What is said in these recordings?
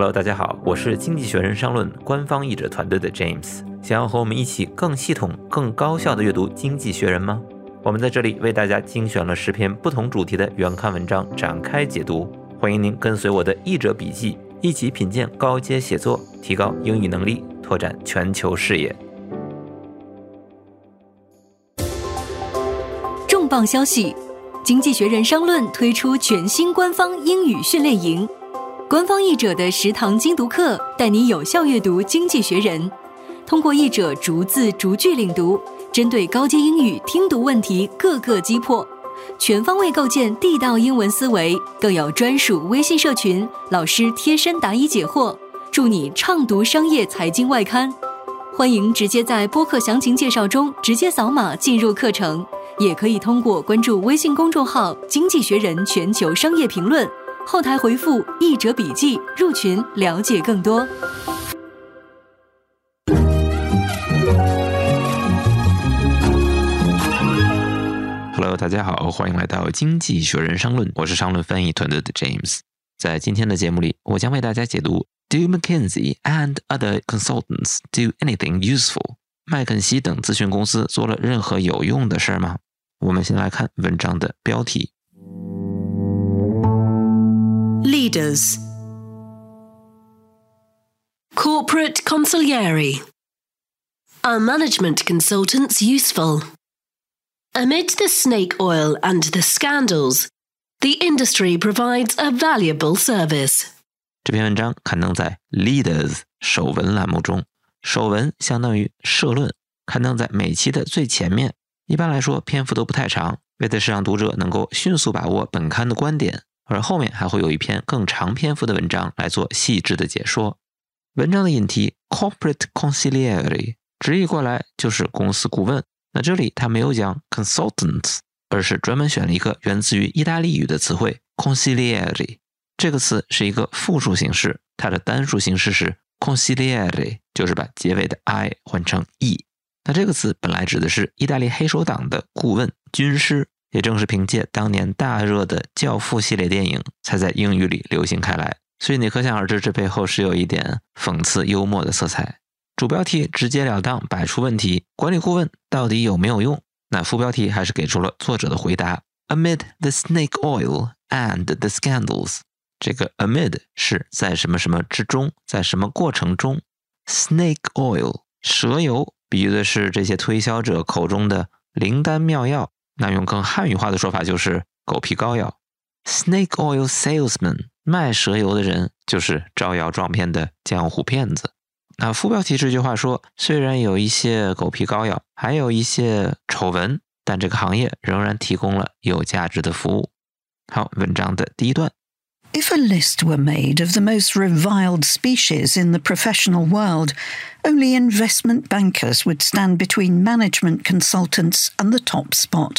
Hello， 大家好，我是经济学人商论官方译者团队的 James。 想要和我们一起更系统、更高效地阅读经济学人吗？我们在这里为大家精选了10篇不同主题的原刊文章展开解读，欢迎您跟随我的译者笔记，一起品鉴高阶写作，提高英语能力，拓展全球视野。重磅消息，经济学人商论推出全新官方英语训练营，官方译者的10堂精读课，带你有效阅读《经济学人》，通过译者逐字逐句领读，针对高阶英语听读问题各个击破，全方位构建地道英文思维，更有专属微信社群，老师贴身答疑解惑，助你畅读商业财经外刊。欢迎直接在播客详情介绍中直接扫码进入课程，也可以通过关注微信公众号《经济学人全球商业评论》，后台回复译者笔记入群了解更多。Hello， 大家好，欢迎来到经济学人商论，我是商论翻译团队的 James。 在今天的节目里，我将为大家解读 Do McKinsey and other consultants do anything useful？ 麦肯锡等咨询公司做了任何有用的事吗？我们先来看文章的标题。Leaders. Corporate Consigliere. Are management consultants useful? Amid the snake oil and the scandals, the industry provides a valuable service. 这篇文章刊登在 Leaders 首文栏目中，首文相当于社论，刊登在每期的最前面。一般来说，篇幅都不太长，为的是让读者能够迅速把握本刊的观点。而后面还会有一篇更长篇幅的文章来做细致的解说。文章的引题 Corporate Consigliere 直译过来就是公司顾问，那这里他没有讲 Consultants， 而是专门选了一个源自于意大利语的词汇 Consigliere。 这个词是一个复数形式，它的单数形式是 Consigliere， 就是把结尾的 I 换成 E。 那这个词本来指的是意大利黑手党的顾问、军师，也正是凭借当年大热的《教父》系列电影才在英语里流行开来，所以你可想而知这背后是有一点讽刺幽默的色彩。主标题直截了当摆出问题，管理顾问到底有没有用？那副标题还是给出了作者的回答。 Amid the snake oil and the scandals， 这个 amid 是在什么什么之中，在什么过程中。 Snake oil， 蛇油，比喻的是这些推销者口中的灵丹妙药，那用更汉语化的说法就是狗皮膏药。 Snake oil salesman， 卖蛇油的人就是招摇撞骗的江湖骗子。那副标题这句话说，虽然有一些狗皮膏药，还有一些丑闻，但这个行业仍然提供了有价值的服务。好，文章的第一段。If a list were made of the most reviled species in the professional world, only investment bankers would stand between management consultants and the top spot.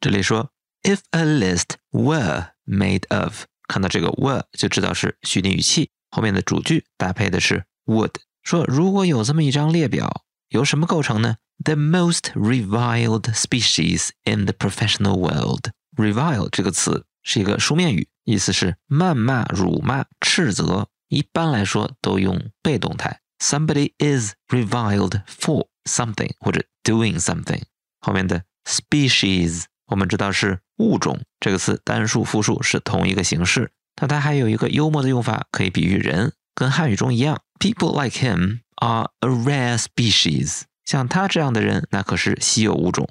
这里说 if a list were made of， 看到这个 were 就知道是虚拟语气，后面的主句搭配的是 would， 说如果有这么一张列表，由什么构成呢？ The most reviled species in the professional world. Revile 这个词是一个书面语，意思是谩骂、辱骂、斥责，一般来说都用被动态。Somebody is reviled for something 或者 doing something。 后面的 species 我们知道是物种，这个词单数复数是同一个形式，但它还有一个幽默的用法可以比喻人，跟汉语中一样。 People like him are a rare species， 像他这样的人那可是稀有物种。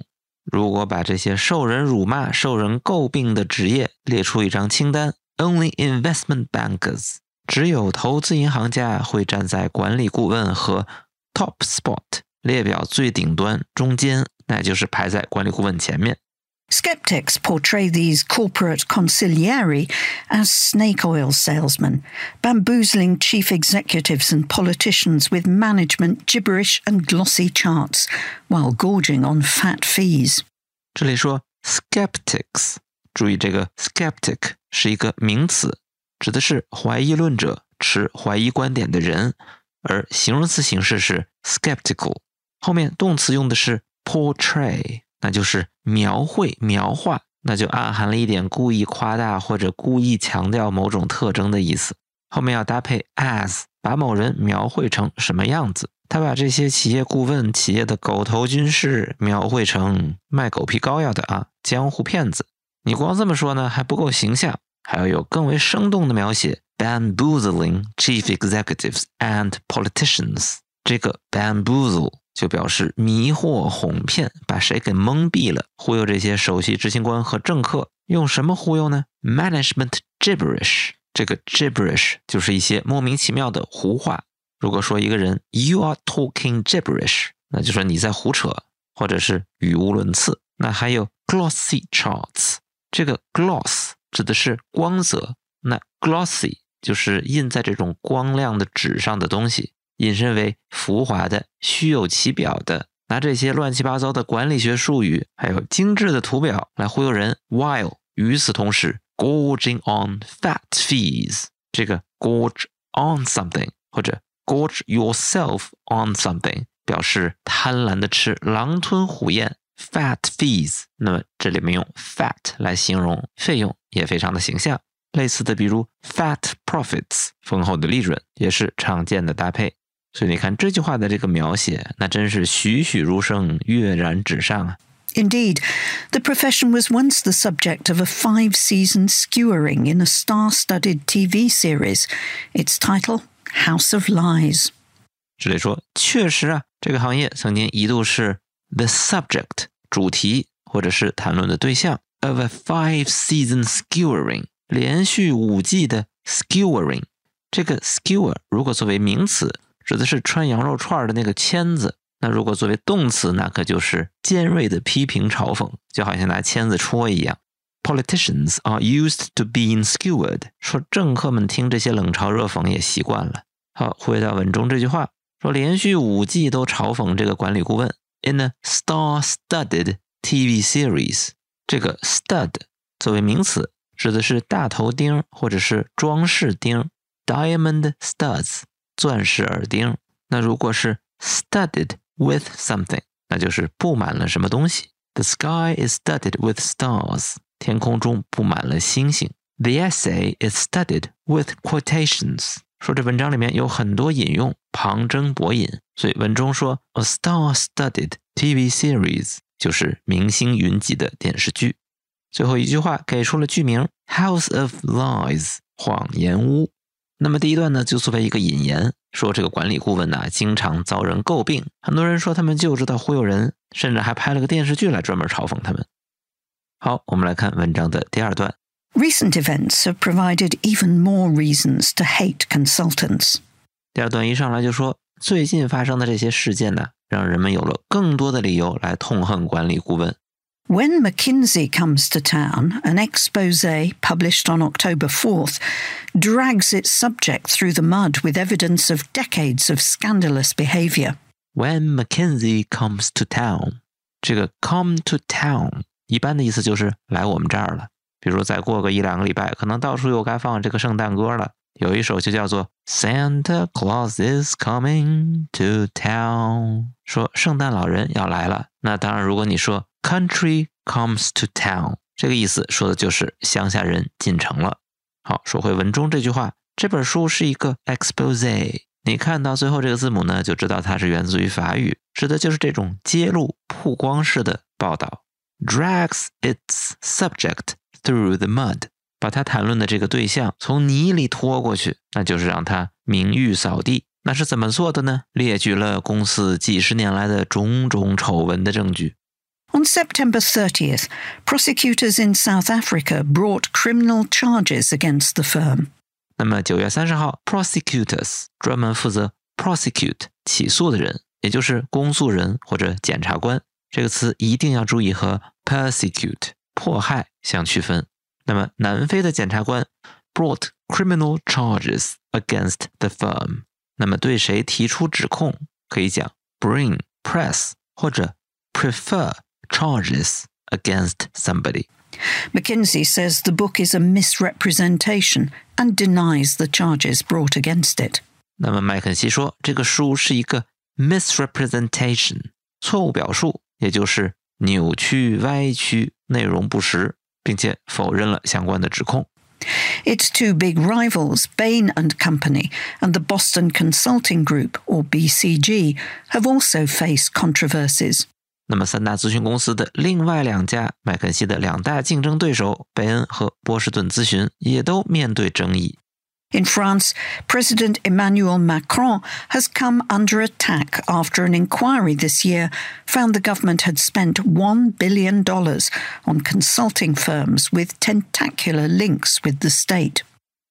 如果把这些受人辱骂、受人诟病的职业列出一张清单， Only investment bankers， 只有投资银行家会站在管理顾问和 top spot 列表最顶端中间，那就是排在管理顾问前面。Skeptics portray these corporate consigliere as snake oil salesmen, bamboozling chief executives and politicians with management gibberish and glossy charts, while gorging on fat fees. 这里说 skeptics， 注意这个 skeptic 是一个名词，指的是怀疑论者，持怀疑观点的人，而形容词形式是 skeptical， 后面动词用的是 portray，那就是描绘、描画，那就暗含了一点故意夸大或者故意强调某种特征的意思。后面要搭配 as， 把某人描绘成什么样子。他把这些企业顾问、企业的狗头军师描绘成卖狗皮膏药的江湖骗子。你光这么说呢，还不够形象，还要有更为生动的描写 bamboozling chief executives and politicians。这个 bamboozle 就表示迷惑、哄骗，把谁给蒙蔽了，忽悠这些首席执行官和政客。用什么忽悠呢？ management gibberish。 这个 gibberish 就是一些莫名其妙的胡话。如果说一个人 you are talking gibberish， 那就说你在胡扯，或者是语无伦次。那还有 glossy charts， 这个 gloss 指的是光泽，那 glossy 就是印在这种光亮的纸上的东西，引申为浮华的、虚有其表的，拿这些乱七八糟的管理学术语还有精致的图表来忽悠人。 while 与此同时 gorging on fat fees， 这个 gorge on something 或者 gorge yourself on something 表示贪婪的吃，狼吞虎咽。 fat fees， 那么这里面用 fat 来形容费用也非常的形象。类似的比如 fat profits 丰厚的利润也是常见的搭配。所以你看这句话的这个描写，那真是栩栩如生，跃然纸上啊。Indeed, the profession was once the subject of a 5-season skewering in a star-studded TV series. Its title, House of Lies. 这里说，确实啊，这个行业曾经一度是 the subject 主题或者是谈论的对象 of a 5-season skewering 连续5季的 skewering。 这个 skewer 如果作为名词，指的是穿羊肉串的那个签子。那如果作为动词，那可就是尖锐的批评嘲讽，就好像拿签子戳一样。 Politicians are used to being skewered， 说政客们听这些冷嘲热讽也习惯了。好，回到文中这句话，说连续5季都嘲讽这个管理顾问 in a star-studded TV series。 这个 stud 作为名词，指的是大头钉或者是装饰钉 diamond studs 钻石耳钉。那如果是 studded with something， 那就是布满了什么东西。 The sky is studded with stars， 天空中布满了星星。 The essay is studded with quotations， 说这文章里面有很多引用，旁征博引。所以文中说 A star-studded TV series 就是明星云集的电视剧。最后一句话给出了剧名 House of Lies， 谎言屋。那么第一段呢，就作为一个引言，说这个管理顾问呢，经常遭人诟病，很多人说他们就知道忽悠人，甚至还拍了个电视剧来专门嘲讽他们。好，我们来看文章的第二段。 Recent events have provided even more reasons to hate consultants。 第二段一上来就说，最近发生的这些事件呢，让人们有了更多的理由来痛恨管理顾问。When McKinsey comes to town, an exposé published on October 4th drags its subject through the mud with evidence of decades of scandalous behavior. When McKinsey comes to town， 这个 come to town 一般的意思就是来我们这儿了。比如再过个1-2个礼拜，可能到处又该放这个圣诞歌了。有一首就叫做 Santa Claus is coming to town， 说圣诞老人要来了。那当然，如果你说Country comes to town， 这个意思说的就是乡下人进城了。好，说回文中这句话，这本书是一个 exposé， 你看到最后这个字母呢，就知道它是源自于法语，指的就是这种揭露、曝光式的报道。 Drags its subject through the mud， 把它谈论的这个对象从泥里拖过去，那就是让它名誉扫地。那是怎么做的呢？列举了公司几十年来的种种丑闻的证据。On September 30th, prosecutors in South Africa brought criminal charges against the firm. 那么9月30号 prosecutors 专门负责 prosecute 起诉的人，也就是公诉人或者检察官，这个词一定要注意和 persecute 迫害相区分。那么南非的检察官 brought criminal charges against the firm， 那么对谁提出指控可以讲 bring press 或者 prefer charges against somebody. McKinsey says the book is a misrepresentation and denies the charges brought against it. 那么麦肯锡说，这个书是一个 misrepresentation， 错误表述，也就是扭曲、歪曲，内容不实，并且否认了相关的指控。Its two big rivals, Bain and Company and the Boston Consulting Group, or BCG, have also faced controversies. 那么三大咨询公司的另外两家，麦肯锡的两大竞争对手贝恩和波士顿咨询，也都面对争议。In France, President Emmanuel Macron has come under attack after an inquiry this year found the government had spent $1 billion on consulting firms with tentacular links with the state.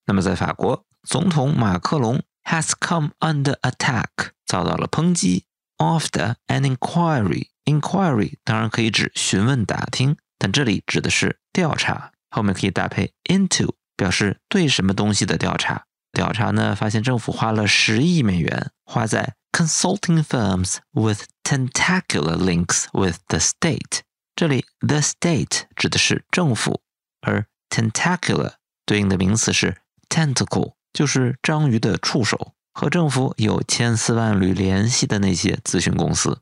那么在法国，总统马克龙 has come under attack， 遭到了抨击 after an inquiry。Inquiry 当然可以指询问打听，但这里指的是调查，后面可以搭配 into 表示对什么东西的调查。调查呢，发现政府花了10亿美元花在 consulting firms with tentacular links with the state。这里 the state 指的是政府，而 tentacular 对应的名词是 tentacle， 就是章鱼的触手，和政府有千丝万缕联系的那些咨询公司。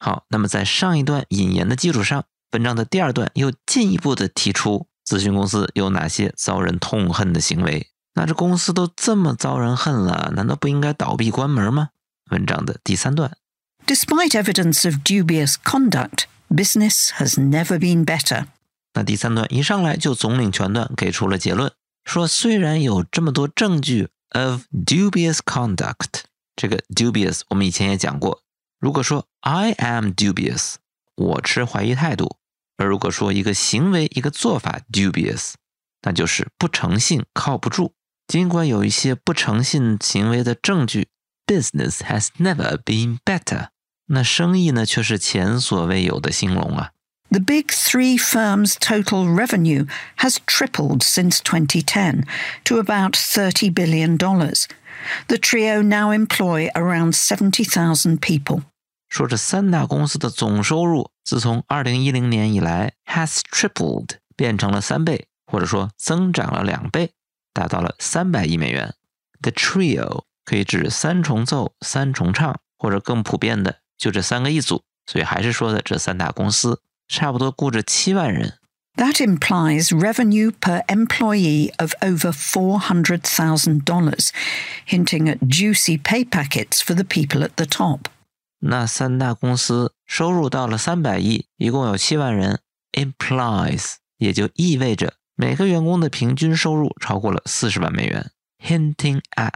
好，那么在上一段引言的基础上，文章的第二段又进一步的提出咨询公司有哪些遭人痛恨的行为。那这公司都这么遭人恨了，难道不应该倒闭关门吗？文章的第三段。Despite evidence of dubious conduct, business has never been better. 那第三段一上来就总领全段给出了结论，说虽然有这么多证据 of dubious conduct， 这个 dubious 我们以前也讲过，如果说 I am dubious， 我持怀疑态度，而如果说一个行为一个做法 dubious， 那就是不诚信靠不住。尽管有一些不诚信行为的证据 business has never been better， 那生意呢却是前所未有的兴隆啊。The big three firms' total revenue has tripled since 2010 to about $30 billion. The trio now employ around 70,000 people. 说这三大公司的总收入自从2010年以来 has tripled 变成了3倍，或者说增长了2倍，达到了300亿美元。The trio 可以指三重奏、三重唱，或者更普遍的就这三个一组，所以还是说的这三大公司差不多雇着7万人。That implies revenue per employee of over $400,000, hinting at juicy pay packets for the people at the top. 那三大公司收入到了300亿，一共有7万人 ，implies 也就意味着每个员工的平均收入超过了40万美元 ，hinting at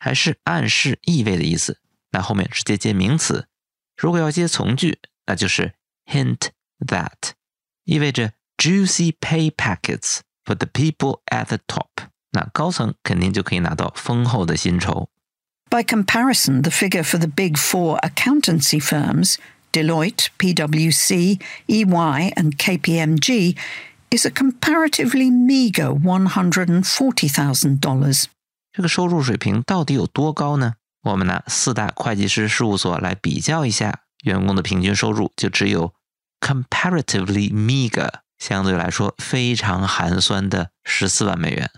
还是暗示意味的意思。那后面直接接名词，如果要接从句，那就是 hint that， 意味着 juicy pay packets for the people at the top， 那高层肯定就可以拿到丰厚的薪酬。By comparison, the figure for the big four accountancy firms, Deloitte, PwC, EY and KPMG, is a comparatively meager $140,000. 这个收入水平到底有多高呢？我们拿四大会计师事务所来比较一下，员工的平均收入就只有comparatively meager， 相对来说非常寒酸的14万美元。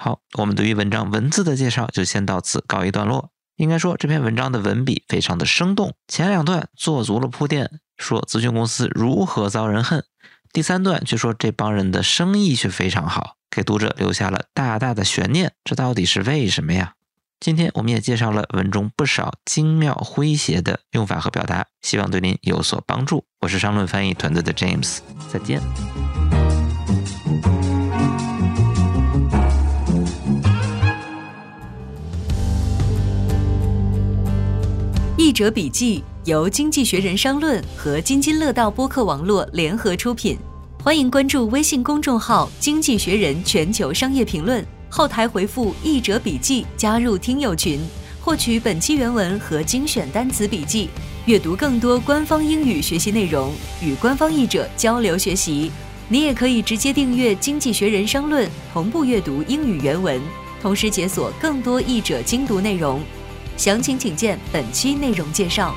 好，我们对于文章文字的介绍就先到此告一段落。应该说这篇文章的文笔非常的生动，前两段做足了铺垫，说咨询公司如何遭人恨，第三段却说这帮人的生意却非常好，给读者留下了大大的悬念，这到底是为什么呀？今天我们也介绍了文中不少精妙诙谐的用法和表达，希望对您有所帮助。我是商论翻译团队的 James， 再见。译者笔记由经济学人商论和津津乐道播客网络联合出品，欢迎关注微信公众号经济学人全球商业评论，后台回复“译者笔记”加入听友群，获取本期原文和精选单词笔记，阅读更多官方英语学习内容，与官方译者交流学习。你也可以直接订阅《经济学人商论》，同步阅读英语原文，同时解锁更多译者精读内容。详情请见本期内容介绍。